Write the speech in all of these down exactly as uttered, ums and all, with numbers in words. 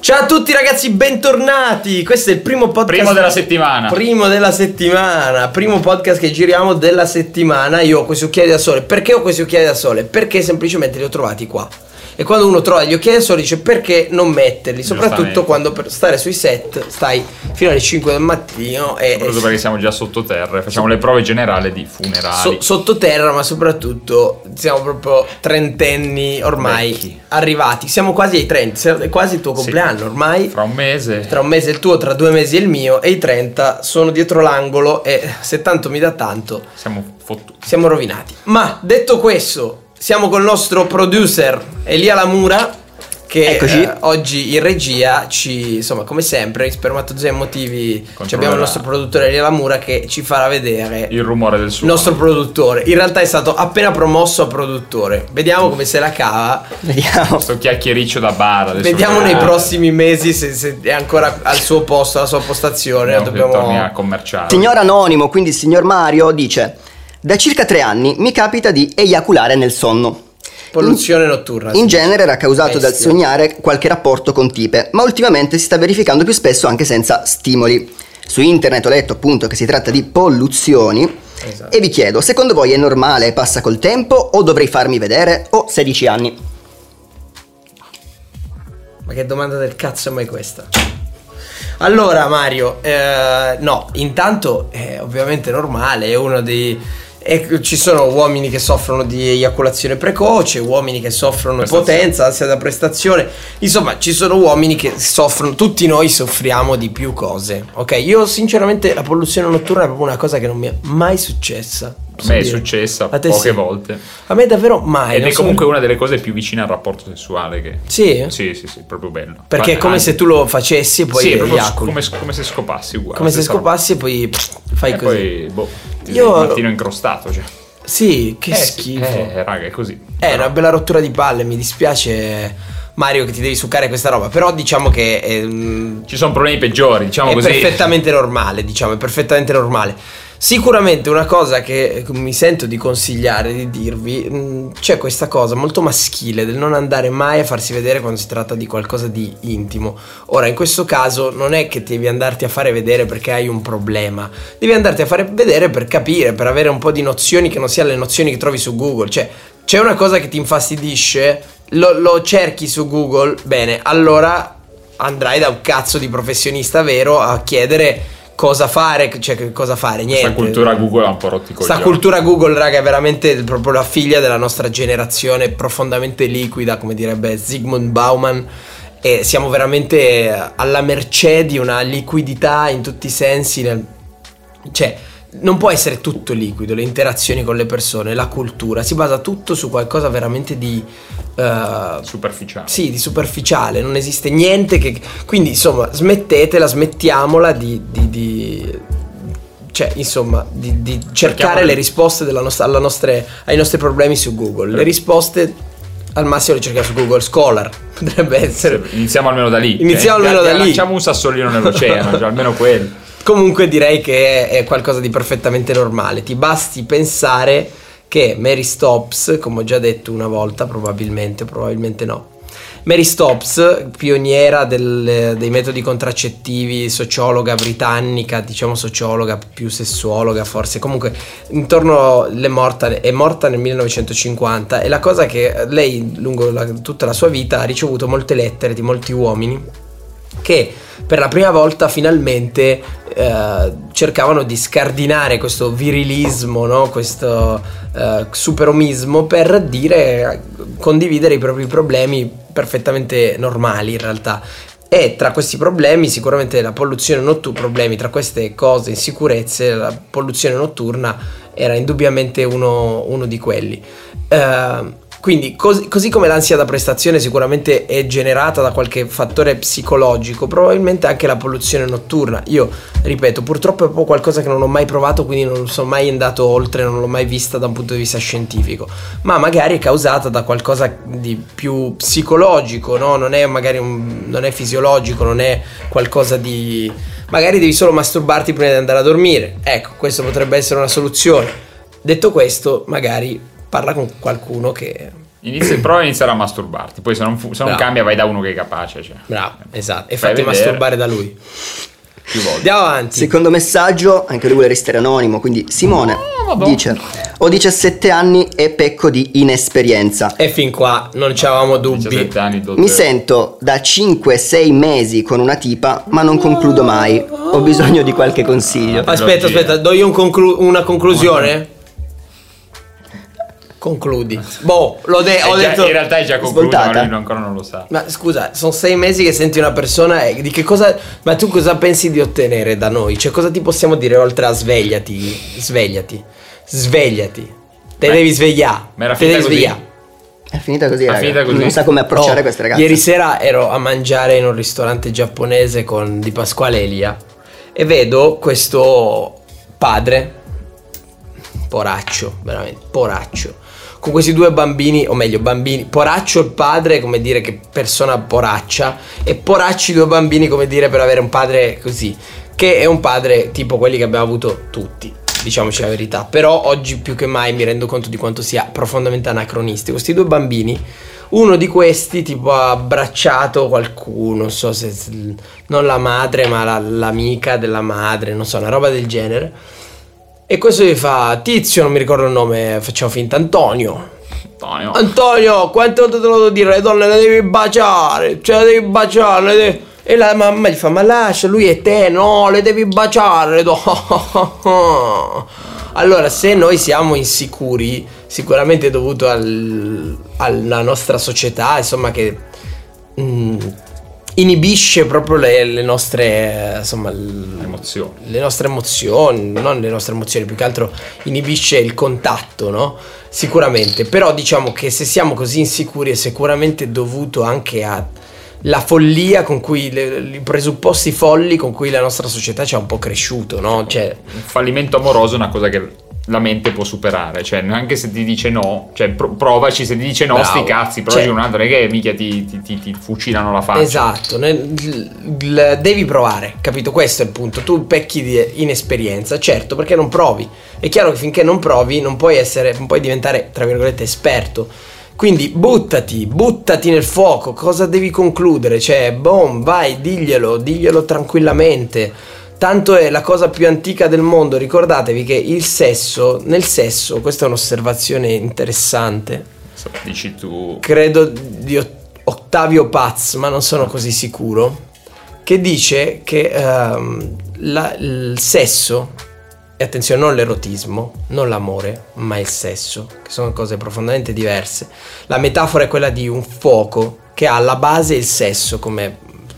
Ciao a tutti ragazzi, bentornati. Questo è il primo podcast Primo della settimana Primo della settimana Primo podcast che giriamo della settimana. Io ho questi occhiali da sole. Perché ho questi occhiali da sole? Perché semplicemente li ho trovati qua. E quando uno trova gli occhiali da sole dice perché non metterli? Soprattutto quando per stare sui set stai fino alle cinque del mattino e soprattutto perché siamo già sottoterra e facciamo so- le prove generali di funerali so- Sottoterra, ma soprattutto siamo proprio trentenni ormai. Vecchi. Arrivati, siamo quasi ai trenta. È quasi il tuo compleanno, sì. Ormai tra un mese tra un mese il tuo, tra due mesi il mio, e i trenta sono dietro l'angolo e se tanto mi dà tanto siamo fottuti, siamo rovinati. Ma detto questo, siamo col nostro producer Elia Lamura che eh, oggi in regia ci, insomma, come sempre in spermatozoi emotivi abbiamo il nostro produttore Elia Lamura che ci farà vedere il rumore del suo nostro produttore. In realtà è stato appena promosso a produttore. Vediamo come se la cava. Vediamo questo chiacchiericcio da bar. Vediamo nei prossimi mesi se, se è ancora al suo posto, alla sua postazione. No, dobbiamo a commerciale. Signor anonimo, quindi il signor Mario dice: da circa tre anni mi capita di eiaculare nel sonno. Polluzione notturna. In genere era causato dal sognare qualche rapporto con tipe, ma ultimamente si sta verificando più spesso anche senza stimoli. Su internet ho letto appunto che si tratta di polluzioni. Esatto. E vi chiedo, secondo voi è normale, passa col tempo o dovrei farmi vedere? Ho sedici anni. Ma che domanda del cazzo è mai questa? Allora Mario, eh, no, intanto è ovviamente normale, è uno dei... E ci sono uomini che soffrono di eiaculazione precoce, uomini che soffrono di potenza, ansia da prestazione. Insomma, ci sono uomini che soffrono, tutti noi soffriamo di più cose. Ok, io sinceramente la polluzione notturna è proprio una cosa che non mi è mai successa. A me è successa poche sì. volte. A me davvero mai. Ed è so... comunque una delle cose più vicine al rapporto sessuale che... Sì? Sì, sì, sì, proprio bello. Perché è come anche... se tu lo facessi e poi sì, eiaculi. Come, come se scopassi uguale. Come se scopassi e poi pff, fai e così. Poi, boh, ti io... sei un mattino incrostato, cioè. Sì, che eh, schifo. Eh, raga, è così. È eh, però... una bella rottura di palle, mi dispiace... Mario, che ti devi succare questa roba, però diciamo che ehm, ci sono problemi peggiori, diciamo è così. È perfettamente normale, diciamo, è perfettamente normale. Sicuramente una cosa che mi sento di consigliare, di dirvi, mh, c'è questa cosa molto maschile del non andare mai a farsi vedere quando si tratta di qualcosa di intimo. Ora, in questo caso non è che devi andarti a fare vedere perché hai un problema, devi andarti a fare vedere per capire, per avere un po' di nozioni che non siano le nozioni che trovi su Google. Cioè, c'è una cosa che ti infastidisce, Lo, lo cerchi su Google, bene, allora andrai da un cazzo di professionista vero a chiedere cosa fare, cioè cosa fare, niente. Questa cultura Google è un po' rotti coglioni. Sta cultura Google, raga, è veramente proprio la figlia della nostra generazione profondamente liquida, come direbbe Zygmunt Bauman, e siamo veramente alla mercé di una liquidità in tutti i sensi, nel... cioè... Non può essere tutto liquido, le interazioni con le persone, la cultura, si basa tutto su qualcosa veramente di... Uh, superficiale. Sì, di superficiale, non esiste niente che... Quindi insomma, smettetela, smettiamola di... di, di... Cioè, insomma, di, di cercare le risposte della nostra, alla nostre, ai nostri problemi su Google. Le risposte al massimo le cerchiamo su Google Scholar. Potrebbe essere... Iniziamo almeno da lì. Iniziamo eh, almeno da, da lì. Lanciamo un sassolino nell'oceano, cioè almeno quello. Comunque direi che è qualcosa di perfettamente normale. Ti basti pensare che Mary Stopes, come ho già detto una volta, probabilmente, probabilmente no, Mary Stopes, pioniera del, dei metodi contraccettivi, sociologa britannica, diciamo sociologa più sessuologa forse, comunque intorno è morta, è morta nel millenovecentocinquanta, e la cosa che lei lungo la, tutta la sua vita ha ricevuto molte lettere di molti uomini che per la prima volta finalmente eh, cercavano di scardinare questo virilismo, no? Questo eh, superomismo, per dire, condividere i propri problemi perfettamente normali in realtà. E tra questi problemi sicuramente la polluzione notturna, problemi tra queste cose, insicurezze, la polluzione notturna era indubbiamente uno, uno di quelli. Eh, Quindi cos- così come l'ansia da prestazione sicuramente è generata da qualche fattore psicologico, probabilmente anche la polluzione notturna. Io ripeto, purtroppo è un po' qualcosa che non ho mai provato, quindi non sono mai andato oltre, non l'ho mai vista da un punto di vista scientifico, ma magari è causata da qualcosa di più psicologico, no? Non è magari un, non è fisiologico, non è qualcosa di... magari devi solo masturbarti prima di andare a dormire. Ecco, questo potrebbe essere una soluzione. Detto questo, magari parla con qualcuno che... Inizia, prova a iniziare a masturbarti. Poi se non, fu, se non cambia vai da uno che è capace, cioè. Bravo, esatto. E fai fatti vedere. Masturbare da lui più volte. Andiamo avanti. Secondo messaggio, anche lui vuole restare anonimo. Quindi Simone oh, dice: ho diciassette anni e pecco di inesperienza. E fin qua non c'avevamo dubbi. diciassette anni, mi sento da cinque sei mesi con una tipa, ma non concludo mai. Ho bisogno di qualche consiglio. Aspetta, aspetta, do io un conclu- una conclusione? Concludi. Boh, l'ho de- ho già, detto. In realtà è già conclusa, ma lui ancora non lo sa. Ma scusa, sono sei mesi che senti una persona. E di che cosa? Ma tu cosa pensi di ottenere da noi? Cioè, cosa ti possiamo dire oltre a svegliati? Svegliati, svegliati. Te Beh, devi svegliare. Ma era finita così. Svegliare. È finita così. È raga. finita così. Non sa come approcciare oh, queste ragazze. Ieri sera ero a mangiare in un ristorante giapponese con Di Pasquale Elia e vedo questo padre, poraccio, veramente poraccio, con questi due bambini, o meglio bambini, poraccio il padre, come dire che persona poraccia, e poracci due bambini, come dire, per avere un padre così, che è un padre tipo quelli che abbiamo avuto tutti, diciamoci la verità, però oggi più che mai mi rendo conto di quanto sia profondamente anacronistico. Questi due bambini, uno di questi tipo ha abbracciato qualcuno, non so se, non la madre ma la, l'amica della madre, non so, una roba del genere. E questo gli fa: tizio, non mi ricordo il nome, facciamo finta, Antonio. Antonio, Antonio, quante volte te lo devo dire, le donne le devi baciare, cioè le devi baciare, le devi... E la mamma gli fa: ma lascia, lui è te, no, le devi baciare, le do... Allora, se noi siamo insicuri, sicuramente è dovuto al, alla nostra società, insomma, che... Mm, inibisce proprio le, le nostre insomma le emozioni, le nostre emozioni, non le nostre emozioni, più che altro inibisce il contatto, no? Sicuramente, però diciamo che se siamo così insicuri è sicuramente dovuto anche alla follia con cui le, i presupposti folli con cui la nostra società ci ha un po' cresciuto, no? Cioè, un fallimento amoroso è una cosa che la mente può superare, cioè anche se ti dice no, cioè pro- provaci, se ti dice no, bravo, sti cazzi, provaci cioè, un altro, non è che mica ti, ti, ti, ti fucilano la faccia. Esatto, nel, l- devi provare, capito? Questo è il punto, tu pecchi di inesperienza, certo, perché non provi. È chiaro che finché non provi non puoi essere, non puoi diventare, tra virgolette, esperto. Quindi buttati, buttati nel fuoco, cosa devi concludere? Cioè, boom, vai, diglielo, diglielo tranquillamente. Tanto è la cosa più antica del mondo, ricordatevi che il sesso, nel sesso, questa è un'osservazione interessante. Dici tu. Credo di Ottavio Paz, ma non sono così sicuro, che dice che uh, la, il sesso, e attenzione non l'erotismo, non l'amore, ma il sesso, che sono cose profondamente diverse. La metafora è quella di un fuoco che ha alla base il sesso come...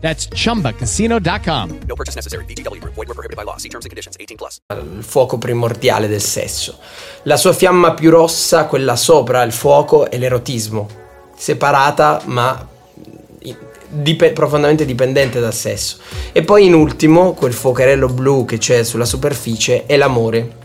That's chumba casino dot com. No purchase necessary. V G W Group. Void where prohibited by law. See terms and conditions. eighteen plus. Il fuoco primordiale del sesso. La sua fiamma più rossa, quella sopra il fuoco, è l'erotismo. Separata ma dip- profondamente dipendente dal sesso. E poi in ultimo, quel fuocherello blu che c'è sulla superficie è l'amore.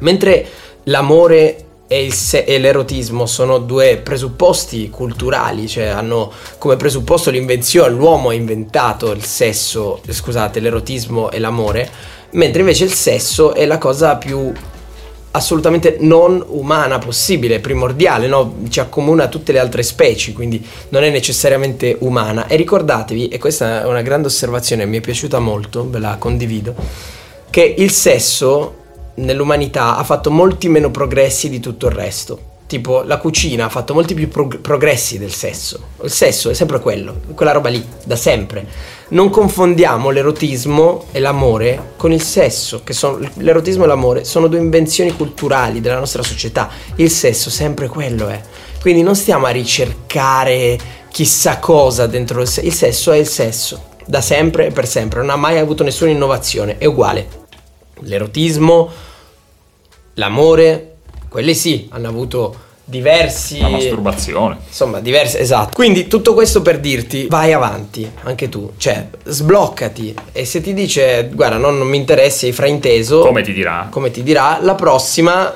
Mentre l'amore e, il se- e l'erotismo sono due presupposti culturali, cioè hanno come presupposto l'invenzione, l'uomo ha inventato il sesso, scusate, l'erotismo e l'amore, mentre invece il sesso è la cosa più assolutamente non umana possibile, primordiale, no? Ci accomuna a tutte le altre specie, quindi non è necessariamente umana. E ricordatevi, e questa è una grande osservazione, mi è piaciuta molto, ve la condivido, che il sesso nell'umanità ha fatto molti meno progressi di tutto il resto. tipo la cucina ha fatto molti più prog- progressi del sesso. Il sesso è sempre quello, quella roba lì, da sempre. Non confondiamo l'erotismo e l'amore con il sesso, che sono, l'erotismo e l'amore sono due invenzioni culturali della nostra società. Il sesso sempre quello è. Quindi non stiamo a ricercare chissà cosa dentro il sesso. Il sesso è il sesso, da sempre e per sempre, non ha mai avuto nessuna innovazione, è uguale. L'erotismo, l'amore... Quelli sì, hanno avuto diversi... La masturbazione. Insomma, diversi, esatto. Quindi tutto questo per dirti, vai avanti, anche tu. Cioè, sbloccati. E se ti dice, guarda, no, non mi interessa, hai frainteso... Come ti dirà. Come ti dirà, la prossima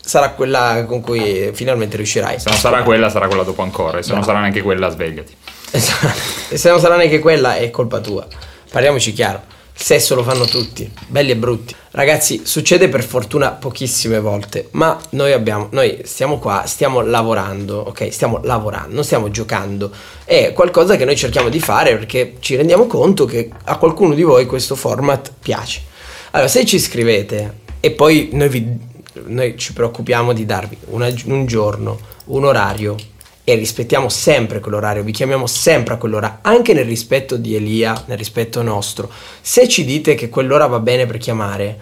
sarà quella con cui finalmente riuscirai. Se non sarà quella, sarà quella dopo ancora. E se no. non sarà neanche quella, svegliati. Esatto. E se non sarà neanche quella, è colpa tua. Parliamoci chiaro. Il sesso lo fanno tutti, belli e brutti. Ragazzi, succede per fortuna pochissime volte, ma noi abbiamo, noi stiamo qua, stiamo lavorando, ok? Stiamo lavorando, non stiamo giocando. È qualcosa che noi cerchiamo di fare perché ci rendiamo conto che a qualcuno di voi questo format piace. Allora, se ci scrivete e poi noi, vi, noi ci preoccupiamo di darvi una, un giorno, un orario, e rispettiamo sempre quell'orario, vi chiamiamo sempre a quell'ora, anche nel rispetto di Elia, nel rispetto nostro. Se ci dite che quell'ora va bene per chiamare,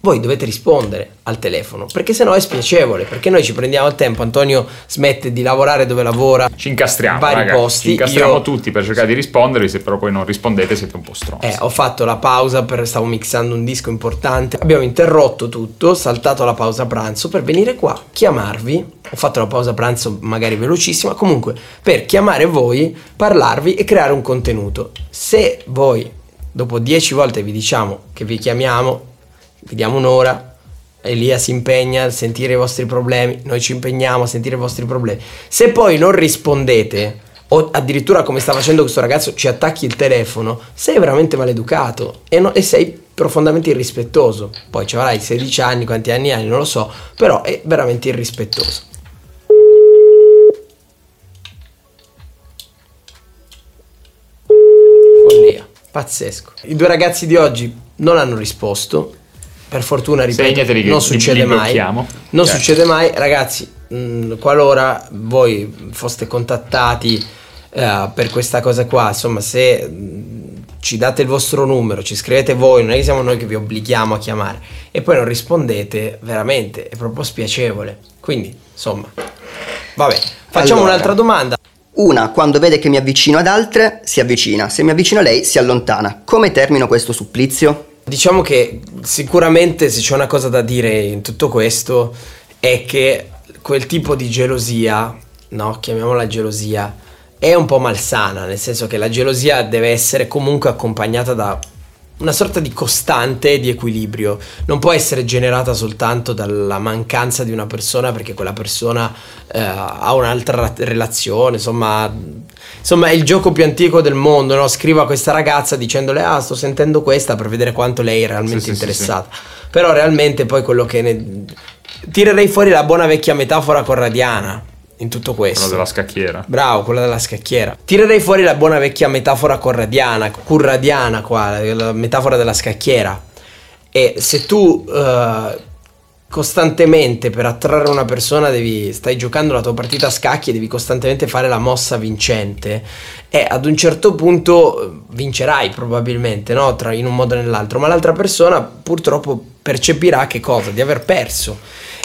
voi dovete rispondere al telefono, perché sennò è spiacevole, perché noi ci prendiamo il tempo. Antonio smette di lavorare dove lavora, ci incastriamo, vari ragazzi, posti, ci incastriamo io... tutti per cercare di rispondere, se però poi non rispondete siete un po' stronzi. Eh, ho fatto la pausa, per stavo mixando un disco importante, abbiamo interrotto tutto, saltato la pausa pranzo per venire qua, chiamarvi. Ho fatto la pausa pranzo magari velocissima, comunque per chiamare voi, parlarvi e creare un contenuto. Se voi dopo dieci volte vi diciamo che vi chiamiamo, vi diamo un'ora, Elia si impegna a sentire i vostri problemi, noi ci impegniamo a sentire i vostri problemi, se poi non rispondete o addirittura, come sta facendo questo ragazzo, ci attacchi il telefono, sei veramente maleducato e, no, e sei profondamente irrispettoso. Poi ci avrai sedici anni, quanti anni hai, non lo so, però è veramente irrispettoso. Follia, pazzesco. I due ragazzi di oggi non hanno risposto, per fortuna, ripeto, che non succede li, li mai non certo. succede mai ragazzi. Mh, qualora voi foste contattati uh, per questa cosa qua, insomma, se mh, ci date il vostro numero, ci scrivete voi, non è che siamo noi che vi obblighiamo a chiamare, e poi non rispondete, veramente è proprio spiacevole. Quindi insomma, vabbè, facciamo allora un'altra domanda. Una, quando vede che mi avvicino ad altre si avvicina, se mi avvicino a lei si allontana, come termino questo supplizio? Diciamo che sicuramente, se c'è una cosa da dire in tutto questo, è che quel tipo di gelosia, no, chiamiamola gelosia, è un po' malsana, nel senso che la gelosia deve essere comunque accompagnata da una sorta di costante di equilibrio. Non può essere generata soltanto dalla mancanza di una persona perché quella persona eh, ha un'altra relazione, insomma. Insomma, è il gioco più antico del mondo, no? Scrivo a questa ragazza dicendole, ah, sto sentendo questa, per vedere quanto lei è realmente sì, interessata. Sì, sì. Però realmente poi quello che ne... Tirerei fuori la buona vecchia metafora corradiana in tutto questo. Quella della scacchiera. Bravo, quella della scacchiera. Tirerei fuori la buona vecchia metafora corradiana, curradiana qua, la metafora della scacchiera. E se tu... Uh, costantemente per attrarre una persona devi stai giocando la tua partita a scacchi e devi costantemente fare la mossa vincente, e ad un certo punto vincerai probabilmente, no? Tra, in un modo o nell'altro, ma l'altra persona purtroppo percepirà che cosa? Di aver perso.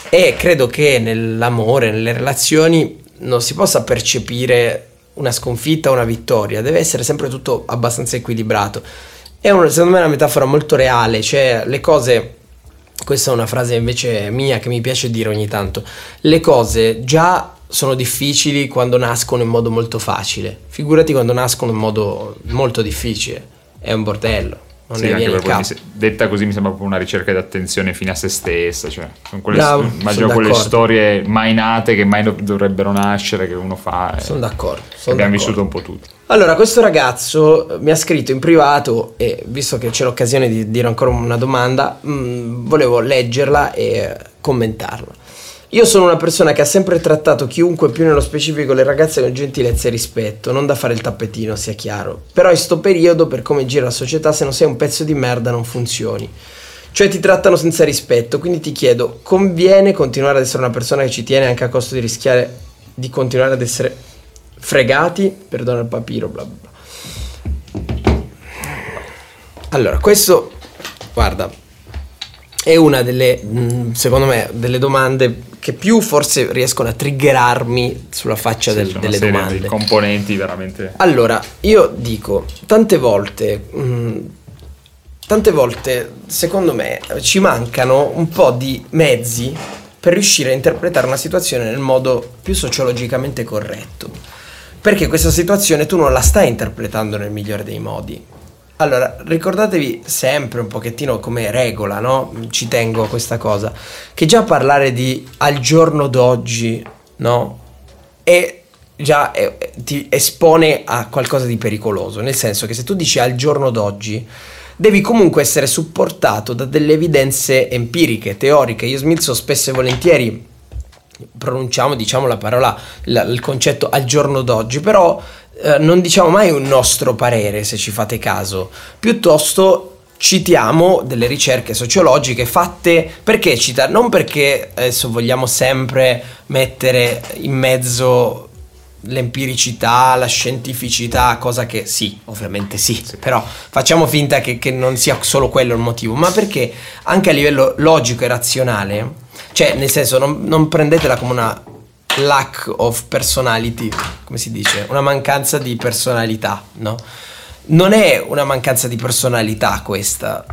E credo che nell'amore, nelle relazioni, non si possa percepire una sconfitta o una vittoria, deve essere sempre tutto abbastanza equilibrato. È un, secondo me è una metafora molto reale, cioè le cose... Questa è una frase invece mia che mi piace dire ogni tanto. Le cose già sono difficili quando nascono in modo molto facile. Figurati quando nascono in modo molto difficile. È un bordello. Non sì, ne viene il capo. Se- detta così mi sembra proprio una ricerca di attenzione fino a se stessa. Cioè, sono quelle, no, immagino sono quelle storie mai nate, che mai dovrebbero nascere, che uno fa. Sono d'accordo. Sono abbiamo d'accordo. Vissuto un po' tutti. Allora, questo ragazzo mi ha scritto in privato e, visto che c'è l'occasione di dire ancora una domanda, mh, volevo leggerla e commentarla. Io sono una persona che ha sempre trattato chiunque, più nello specifico le ragazze, con gentilezza e rispetto, non da fare il tappetino, sia chiaro. Però in sto periodo, per come gira la società, se non sei un pezzo di merda non funzioni. Cioè ti trattano senza rispetto, quindi ti chiedo, conviene continuare ad essere una persona che ci tiene anche a costo di rischiare di continuare ad essere fregati? Perdona il papiro, bla bla bla. Allora, questo, guarda, è una delle, secondo me, delle domande che più forse riescono a triggerarmi sulla faccia sì, del, delle domande. Dei componenti veramente. Allora, io dico, tante volte... Mh, Tante volte, secondo me, ci mancano un po' di mezzi per riuscire a interpretare una situazione nel modo più sociologicamente corretto. Perché questa situazione tu non la stai interpretando nel migliore dei modi. Allora, ricordatevi sempre un pochettino come regola, no? Ci tengo a questa cosa. Che già parlare di al giorno d'oggi, no? È... già eh, ti espone a qualcosa di pericoloso. Nel senso che se tu dici al giorno d'oggi... devi comunque essere supportato da delle evidenze empiriche, teoriche. Io smilzo spesso e volentieri, pronunciamo, diciamo la parola, la, il concetto al giorno d'oggi, però eh, non diciamo mai un nostro parere, se ci fate caso. Piuttosto citiamo delle ricerche sociologiche fatte, perché citare? Non perché adesso vogliamo sempre mettere in mezzo... l'empiricità, la scientificità, cosa che sì, ovviamente sì, sì. Però facciamo finta che, che non sia solo quello il motivo, ma perché anche a livello logico e razionale, cioè nel senso non, non prendetela come una lack of personality, come si dice, una mancanza di personalità, no? Non è una mancanza di personalità questa,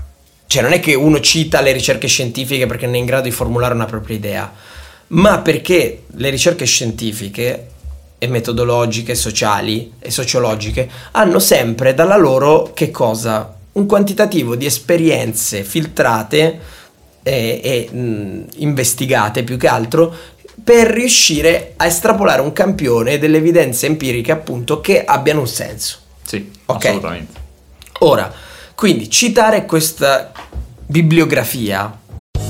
cioè non è che uno cita le ricerche scientifiche perché non è in grado di formulare una propria idea, ma perché le ricerche scientifiche e metodologiche, sociali e sociologiche hanno sempre dalla loro che cosa? Un quantitativo di esperienze filtrate e, e mh, investigate più che altro per riuscire a estrapolare un campione delle evidenze empiriche, appunto, che abbiano un senso. Sì, okay? Assolutamente. Ora, quindi citare questa bibliografia.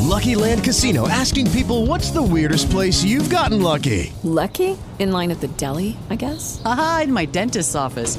Lucky Land Casino, asking people, what's the weirdest place you've gotten lucky? Lucky? In line at the deli, I guess? Aha, in my dentist's office.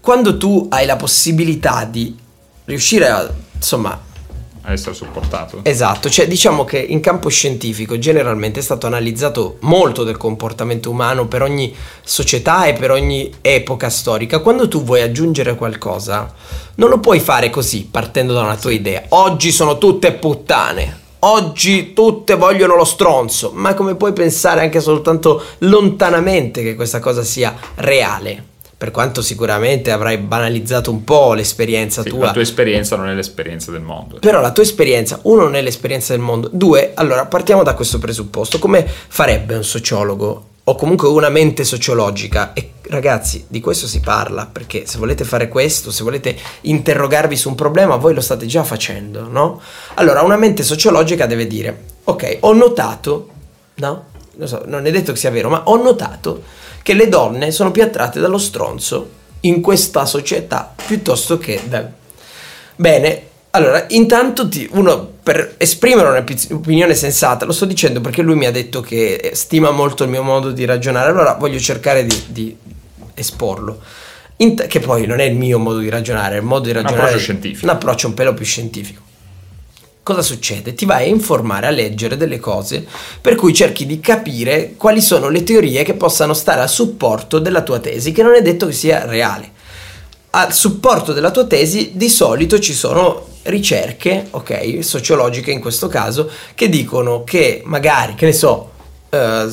Quando tu hai la possibilità di riuscire a, insomma... a essere supportato. Esatto, cioè diciamo che in campo scientifico generalmente è stato analizzato molto del comportamento umano per ogni società e per ogni epoca storica. Quando tu vuoi aggiungere qualcosa, non lo puoi fare così, partendo da una tua idea. Oggi sono tutte puttane. Oggi tutte vogliono lo stronzo, ma come puoi pensare anche soltanto lontanamente che questa cosa sia reale? Per quanto sicuramente avrai banalizzato un po' l'esperienza sì, tua. La tua esperienza non è l'esperienza del mondo. Però la tua esperienza, uno, non è l'esperienza del mondo. Due, allora partiamo da questo presupposto. Come farebbe un sociologo o comunque una mente sociologica? E ragazzi, di questo si parla, perché se volete fare questo, se volete interrogarvi su un problema, voi lo state già facendo, no? Allora, una mente sociologica deve dire, ok, ho notato, no? Non so, non è detto che sia vero, ma ho notato che le donne sono più attratte dallo stronzo in questa società piuttosto che da... Bene, allora, intanto ti, uno, per esprimere un'opinione sensata, lo sto dicendo perché lui mi ha detto che stima molto il mio modo di ragionare, allora voglio cercare di... di esporlo, t- che poi non è il mio modo di ragionare, è il modo di ragionare, un approccio scientifico, un approccio un pelo più scientifico. Cosa succede? Ti vai a informare, a leggere delle cose, per cui cerchi di capire quali sono le teorie che possano stare a supporto della tua tesi, che non è detto che sia reale. A supporto della tua tesi di solito ci sono ricerche, ok, sociologiche in questo caso, che dicono che magari, che ne so, uh,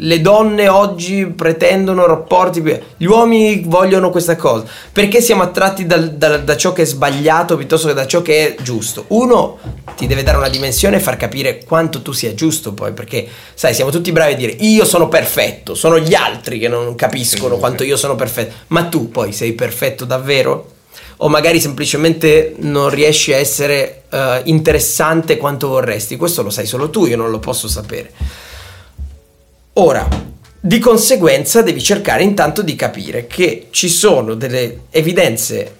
le donne oggi pretendono rapporti, gli uomini vogliono questa cosa, perché siamo attratti dal, dal, da ciò che è sbagliato piuttosto che da ciò che è giusto. Uno ti deve dare una dimensione e far capire quanto tu sia giusto, poi, perché sai, siamo tutti bravi a dire io sono perfetto, sono gli altri che non capiscono quanto io sono perfetto, ma tu poi sei perfetto davvero? o magari semplicemente non riesci a essere uh, interessante quanto vorresti. Questo lo sai solo tu, io non lo posso sapere. Ora, di conseguenza devi cercare intanto di capire che ci sono delle evidenze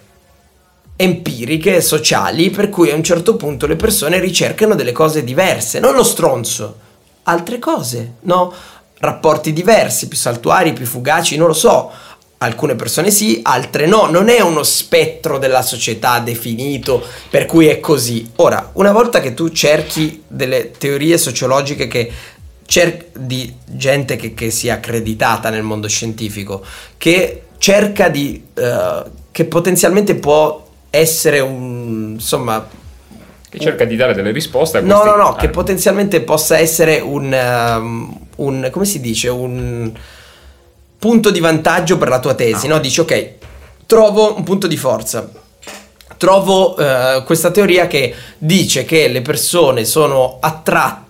empiriche, sociali, per cui a un certo punto le persone ricercano delle cose diverse, non lo stronzo, altre cose, no? Rapporti diversi, più saltuari, più fugaci, non lo so. Alcune persone sì, altre no. Non è uno spettro della società definito per cui è così. Ora, una volta che tu cerchi delle teorie sociologiche che cer- di gente che, che sia accreditata nel mondo scientifico, che cerca di uh, che potenzialmente può essere un, insomma, che cerca di dare delle risposte a questi... No, no, no, che potenzialmente possa essere un, um, un come si dice, un punto di vantaggio per la tua tesi, no? Dici, ok, trovo un punto di forza, trovo uh, questa teoria che dice che le persone sono attratte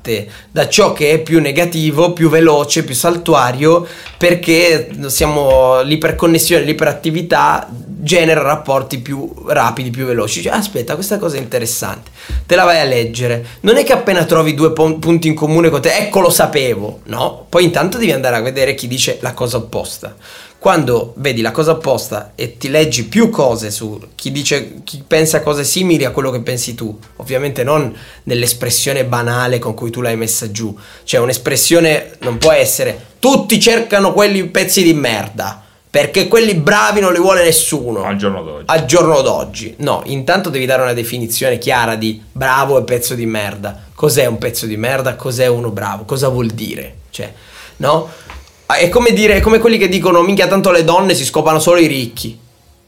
da ciò che è più negativo, più veloce, più saltuario, perché siamo l'iperconnessione, l'iperattività genera rapporti più rapidi, più veloci. Cioè, aspetta, questa cosa è interessante, te la vai a leggere, non è che appena trovi due pon- punti in comune con te, ecco, lo sapevo, no? Poi intanto devi andare a vedere chi dice la cosa opposta. Quando vedi la cosa opposta e ti leggi più cose su chi dice, chi pensa cose simili a quello che pensi tu, ovviamente non nell'espressione banale con cui tu l'hai messa giù, cioè un'espressione non può essere tutti cercano quelli pezzi di merda perché quelli bravi non li vuole nessuno al giorno d'oggi. Al giorno d'oggi. No, intanto devi dare una definizione chiara di bravo e pezzo di merda. Cos'è un pezzo di merda? Cos'è uno bravo? Cosa vuol dire? Cioè, no? È come dire, è come quelli che dicono minchia tanto le donne si scopano solo i ricchi.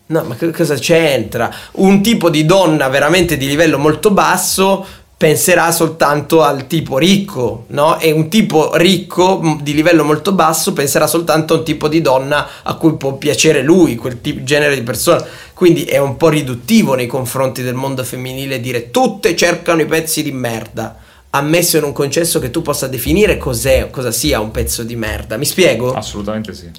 No, ma che cosa c'entra? Un tipo di donna veramente di livello molto basso penserà soltanto al tipo ricco, no? E un tipo ricco di livello molto basso penserà soltanto a un tipo di donna a cui può piacere lui, quel tipo, genere di persona. Quindi è un po' riduttivo nei confronti del mondo femminile dire tutte cercano i pezzi di merda, ammesso in un concesso che tu possa definire cos'è, cosa sia un pezzo di merda. Mi spiego? Assolutamente sì.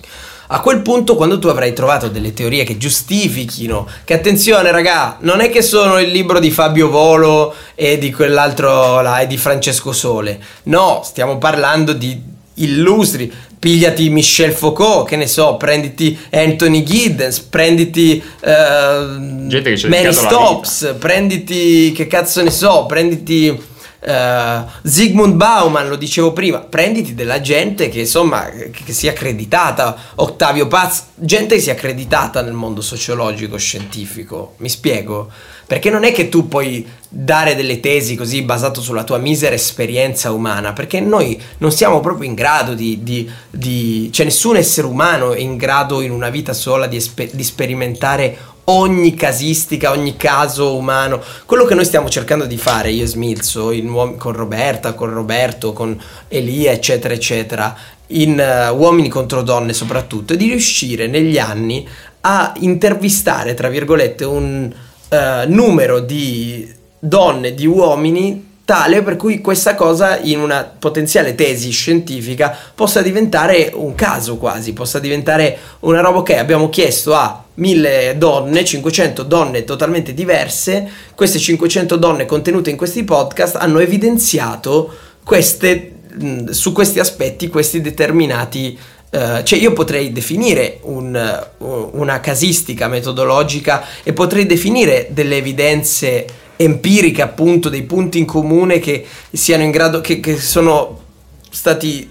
A quel punto, quando tu avrai trovato delle teorie che giustifichino, che attenzione raga, non è che sono il libro di Fabio Volo e di quell'altro là e di Francesco Sole, no, stiamo parlando di illustri, pigliati Michel Foucault, che ne so, prenditi Anthony Giddens, prenditi uh, gente che Mary Stopes, prenditi che cazzo ne so, prenditi... Uh, Zygmunt Bauman, lo dicevo prima, prenditi della gente che insomma che, che sia accreditata, Ottavio Paz, gente che sia accreditata nel mondo sociologico scientifico. Mi spiego? Perché non è che tu puoi dare delle tesi così basato sulla tua misera esperienza umana, perché noi non siamo proprio in grado di, di, di cioè nessun essere umano è in grado in una vita sola di, esper- di sperimentare ogni casistica, ogni caso umano. Quello che noi stiamo cercando di fare, io e Smilzo, in uom- con Roberta, con Roberto, con Elia, eccetera eccetera, in uh, Uomini contro donne soprattutto, è di riuscire negli anni a intervistare, tra virgolette, un uh, numero di donne, di uomini tale per cui questa cosa in una potenziale tesi scientifica possa diventare un caso, quasi possa diventare una roba. Ok, abbiamo chiesto a mille donne, cinquecento donne totalmente diverse, queste cinquecento donne contenute in questi podcast hanno evidenziato queste, su questi aspetti, questi determinati Uh, cioè io potrei definire un, uh, una casistica metodologica e potrei definire delle evidenze empiriche, appunto, dei punti in comune che siano in grado, che, che sono stati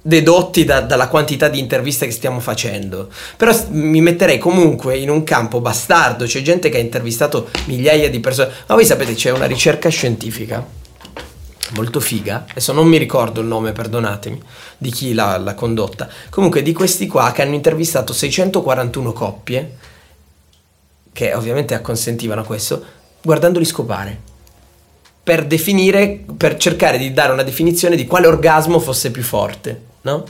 dedotti da, dalla quantità di interviste che stiamo facendo. Però mi metterei comunque in un campo bastardo, c'è gente che ha intervistato migliaia di persone. Ma voi sapete, c'è una ricerca scientifica molto figa, adesso non mi ricordo il nome, perdonatemi, di chi l'ha, l'ha condotta, comunque di questi qua che hanno intervistato seicentoquarantuno coppie, che ovviamente acconsentivano questo, guardandoli scopare, per definire, per cercare di dare una definizione di quale orgasmo fosse più forte, no?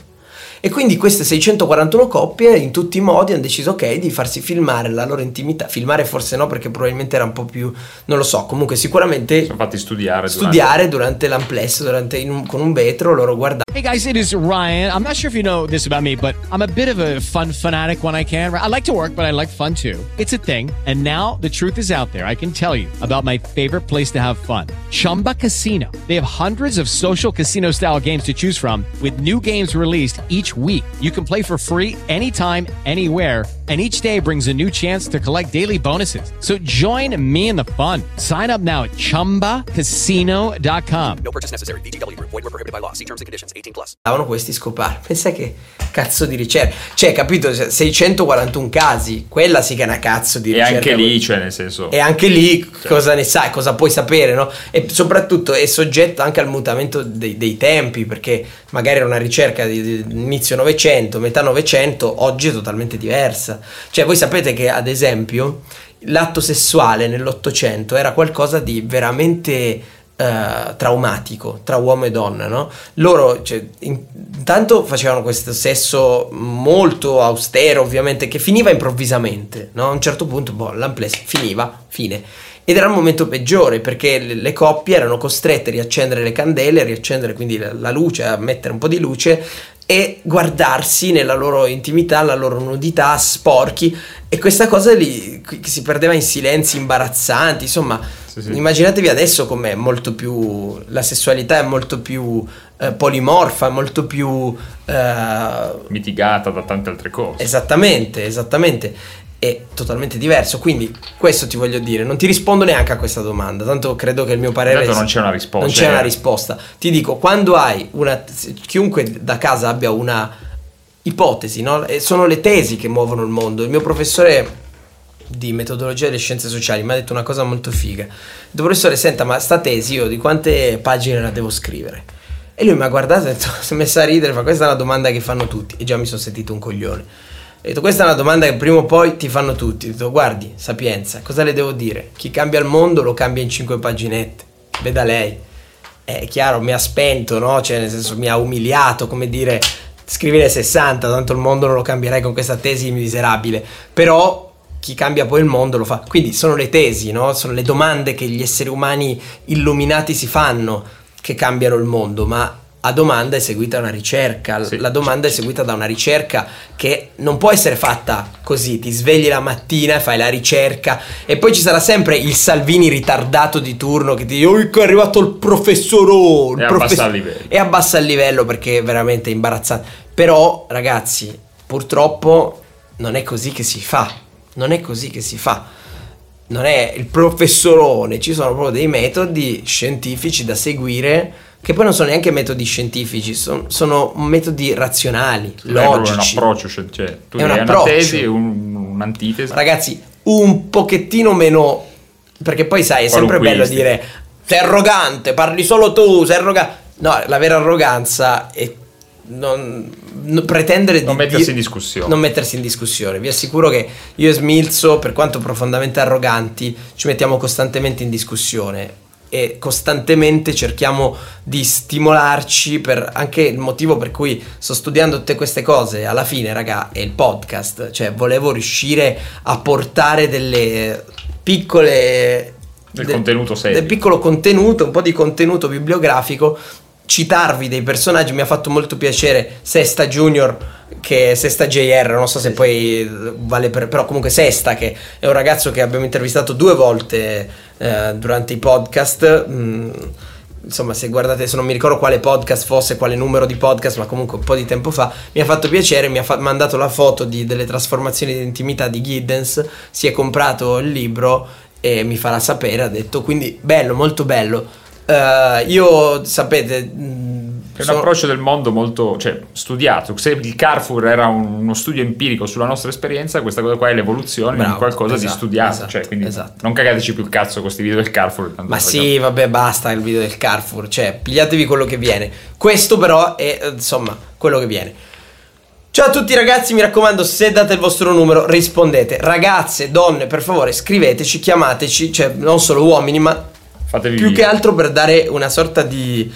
E quindi queste seicentoquarantuno coppie in tutti i modi hanno deciso ok di farsi filmare la loro intimità, filmare forse no perché probabilmente era un po' più, non lo so, comunque sicuramente sono fatti studiare studiare durante, durante l'amplesso, durante in un, con un vetro loro guardavano. Hey guys, it is Ryan. I'm not sure if you know this about me, but I'm a bit of a fun fanatic when I can. I like to work, but I like fun too. It's a thing. And now the truth is out there. I can tell you about my favorite place to have fun. Chumba Casino. They have hundreds of social casino style games to choose from with new games released each week. You can play for free anytime, anywhere. And each day brings a new chance to collect daily bonuses. So join me in the fun. Sign up now at chumba casino dot com. No purchase necessary. V G W Group. Void where prohibited by law. See terms and conditions. eighteen plus. Davano questi scopar. Pensa che cazzo di ricerca. Cioè, capito, seicentoquarantuno casi. Quella sì che è una cazzo di ricerca. E anche lì, cioè, nel senso. E anche lì cioè. Cosa ne sai, cosa puoi sapere, no? E soprattutto è soggetto anche al mutamento dei, dei tempi, perché magari era una ricerca di, di inizio Novecento, metà Novecento, oggi è totalmente diversa. Cioè voi sapete che ad esempio l'atto sessuale nell'Ottocento era qualcosa di veramente eh, traumatico tra uomo e donna, no? Loro cioè, intanto facevano questo sesso molto austero ovviamente che finiva improvvisamente, no? A un certo punto boh, l'amplesso finiva, fine. Ed era il momento peggiore perché le coppie erano costrette a riaccendere le candele, a riaccendere quindi la luce, a mettere un po' di luce e guardarsi nella loro intimità, la loro nudità, sporchi. E questa cosa lì che si perdeva in silenzi imbarazzanti, insomma, sì, sì. Immaginatevi adesso com'è molto più, la sessualità è molto più eh, polimorfa, molto più eh, mitigata da tante altre cose. Esattamente, esattamente. È totalmente diverso, quindi questo ti voglio dire, non ti rispondo neanche a questa domanda, tanto credo che il mio parere non c'è una risposta. Non c'è una risposta. Ti dico, quando hai una chiunque da casa abbia una ipotesi, no? E sono le tesi che muovono il mondo. Il mio professore di metodologia delle scienze sociali mi ha detto una cosa molto figa. Il professore, senta, ma sta tesi io di quante pagine la devo scrivere? E lui mi ha guardato e si è messo a ridere, fa questa è una domanda che fanno tutti e già mi sono sentito un coglione. Ho detto, questa è una domanda che prima o poi ti fanno tutti. Ho detto, guardi, Sapienza, cosa le devo dire? Chi cambia il mondo lo cambia in cinque paginette. Veda lei. È chiaro, mi ha spento, no? Cioè, nel senso, mi ha umiliato, come dire, scrivere sessanta, tanto il mondo non lo cambierei con questa tesi miserabile. Però chi cambia poi il mondo lo fa. Quindi sono le tesi, no? Sono le domande che gli esseri umani illuminati si fanno che cambiano il mondo, ma a domanda è seguita una ricerca, sì. La domanda è seguita da una ricerca che non può essere fatta così, ti svegli la mattina e fai la ricerca e poi ci sarà sempre il Salvini ritardato di turno che ti dice oh, è arrivato il professorone e profess- abbassa il livello e abbassa il livello perché è veramente imbarazzante. Però ragazzi, purtroppo non è così che si fa, non è così che si fa, non è il professorone, ci sono proprio dei metodi scientifici da seguire che poi non sono neanche metodi scientifici, sono, sono metodi razionali, logici. È un approccio, cioè tu hai una tesi e un, un'antitesi. Ragazzi, un pochettino meno, perché poi sai, è sempre bello dire sei arrogante, parli solo tu, sei arrogante. No, la vera arroganza è non, non pretendere non di non mettersi in discussione. Non mettersi in discussione. Vi assicuro che io e Smilzo, per quanto profondamente arroganti, ci mettiamo costantemente in discussione. E costantemente cerchiamo di stimolarci, per anche il motivo per cui sto studiando tutte queste cose alla fine, raga, è il podcast, cioè volevo riuscire a portare delle piccole del de, contenuto serio, del piccolo contenuto, un po' di contenuto bibliografico, citarvi dei personaggi. Mi ha fatto molto piacere Sesta Junior, che Sesta J R, non so se poi vale per, però comunque Sesta, che è un ragazzo che abbiamo intervistato due volte eh, durante i podcast, mm, insomma se guardate, se non mi ricordo quale podcast fosse, quale numero di podcast, ma comunque un po' di tempo fa, mi ha fatto piacere, mi ha fa- mandato la foto di, delle trasformazioni di intimità di Giddens, si è comprato il libro e mi farà sapere, ha detto, quindi bello, molto bello. Uh, io sapete è un approccio del mondo molto, cioè, studiato. Se il Carrefour era un, uno studio empirico sulla nostra esperienza, questa cosa qua è l'evoluzione. Bravo, di qualcosa, esatto, di studiato, esatto, cioè, quindi esatto. Non cagateci più il cazzo con questi video del Carrefour, tanto ma sì, vabbè, basta il video del Carrefour, cioè pigliatevi quello che viene. Questo però è, insomma, quello che viene. Ciao a tutti ragazzi, mi raccomando, se date il vostro numero rispondete. Ragazze, donne, per favore scriveteci, chiamateci, cioè non solo uomini, ma fatevi più via. Che altro per dare una sorta di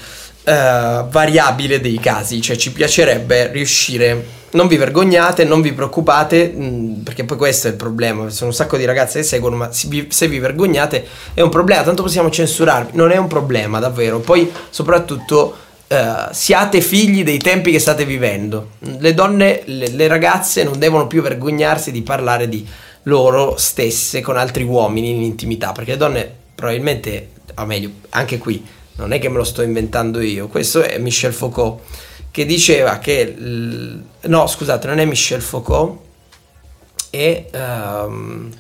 uh, variabile dei casi, cioè ci piacerebbe riuscire... Non vi vergognate, non vi preoccupate, mh, perché poi questo è il problema, sono un sacco di ragazze che seguono, ma se vi, se vi vergognate è un problema, tanto possiamo censurarvi, non è un problema davvero. Poi soprattutto Uh, siate figli dei tempi che state vivendo. Le donne, le, le ragazze non devono più vergognarsi di parlare di loro stesse con altri uomini in intimità, perché le donne probabilmente, o meglio, anche qui non è che me lo sto inventando io, questo è Michel Foucault che diceva che no scusate non è Michel Foucault e um,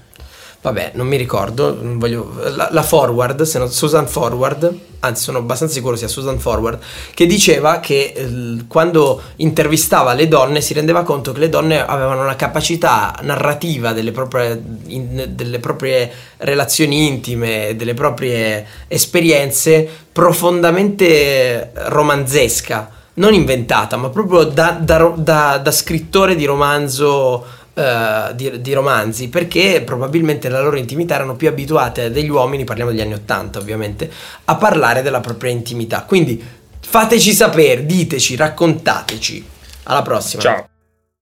vabbè non mi ricordo, non voglio, la, la Forward, se non, Susan Forward, anzi sono abbastanza sicuro sia Susan Forward, che diceva che eh, quando intervistava le donne si rendeva conto che le donne avevano una capacità narrativa delle proprie, in, delle proprie relazioni intime, delle proprie esperienze profondamente romanzesca, non inventata ma proprio da, da, da, da scrittore di romanzo, Uh, di, di romanzi, perché probabilmente la loro intimità erano più abituate degli uomini, parliamo degli anni ottanta ovviamente, a parlare della propria intimità. Quindi fateci sapere, diteci, raccontateci. Alla prossima. Ciao.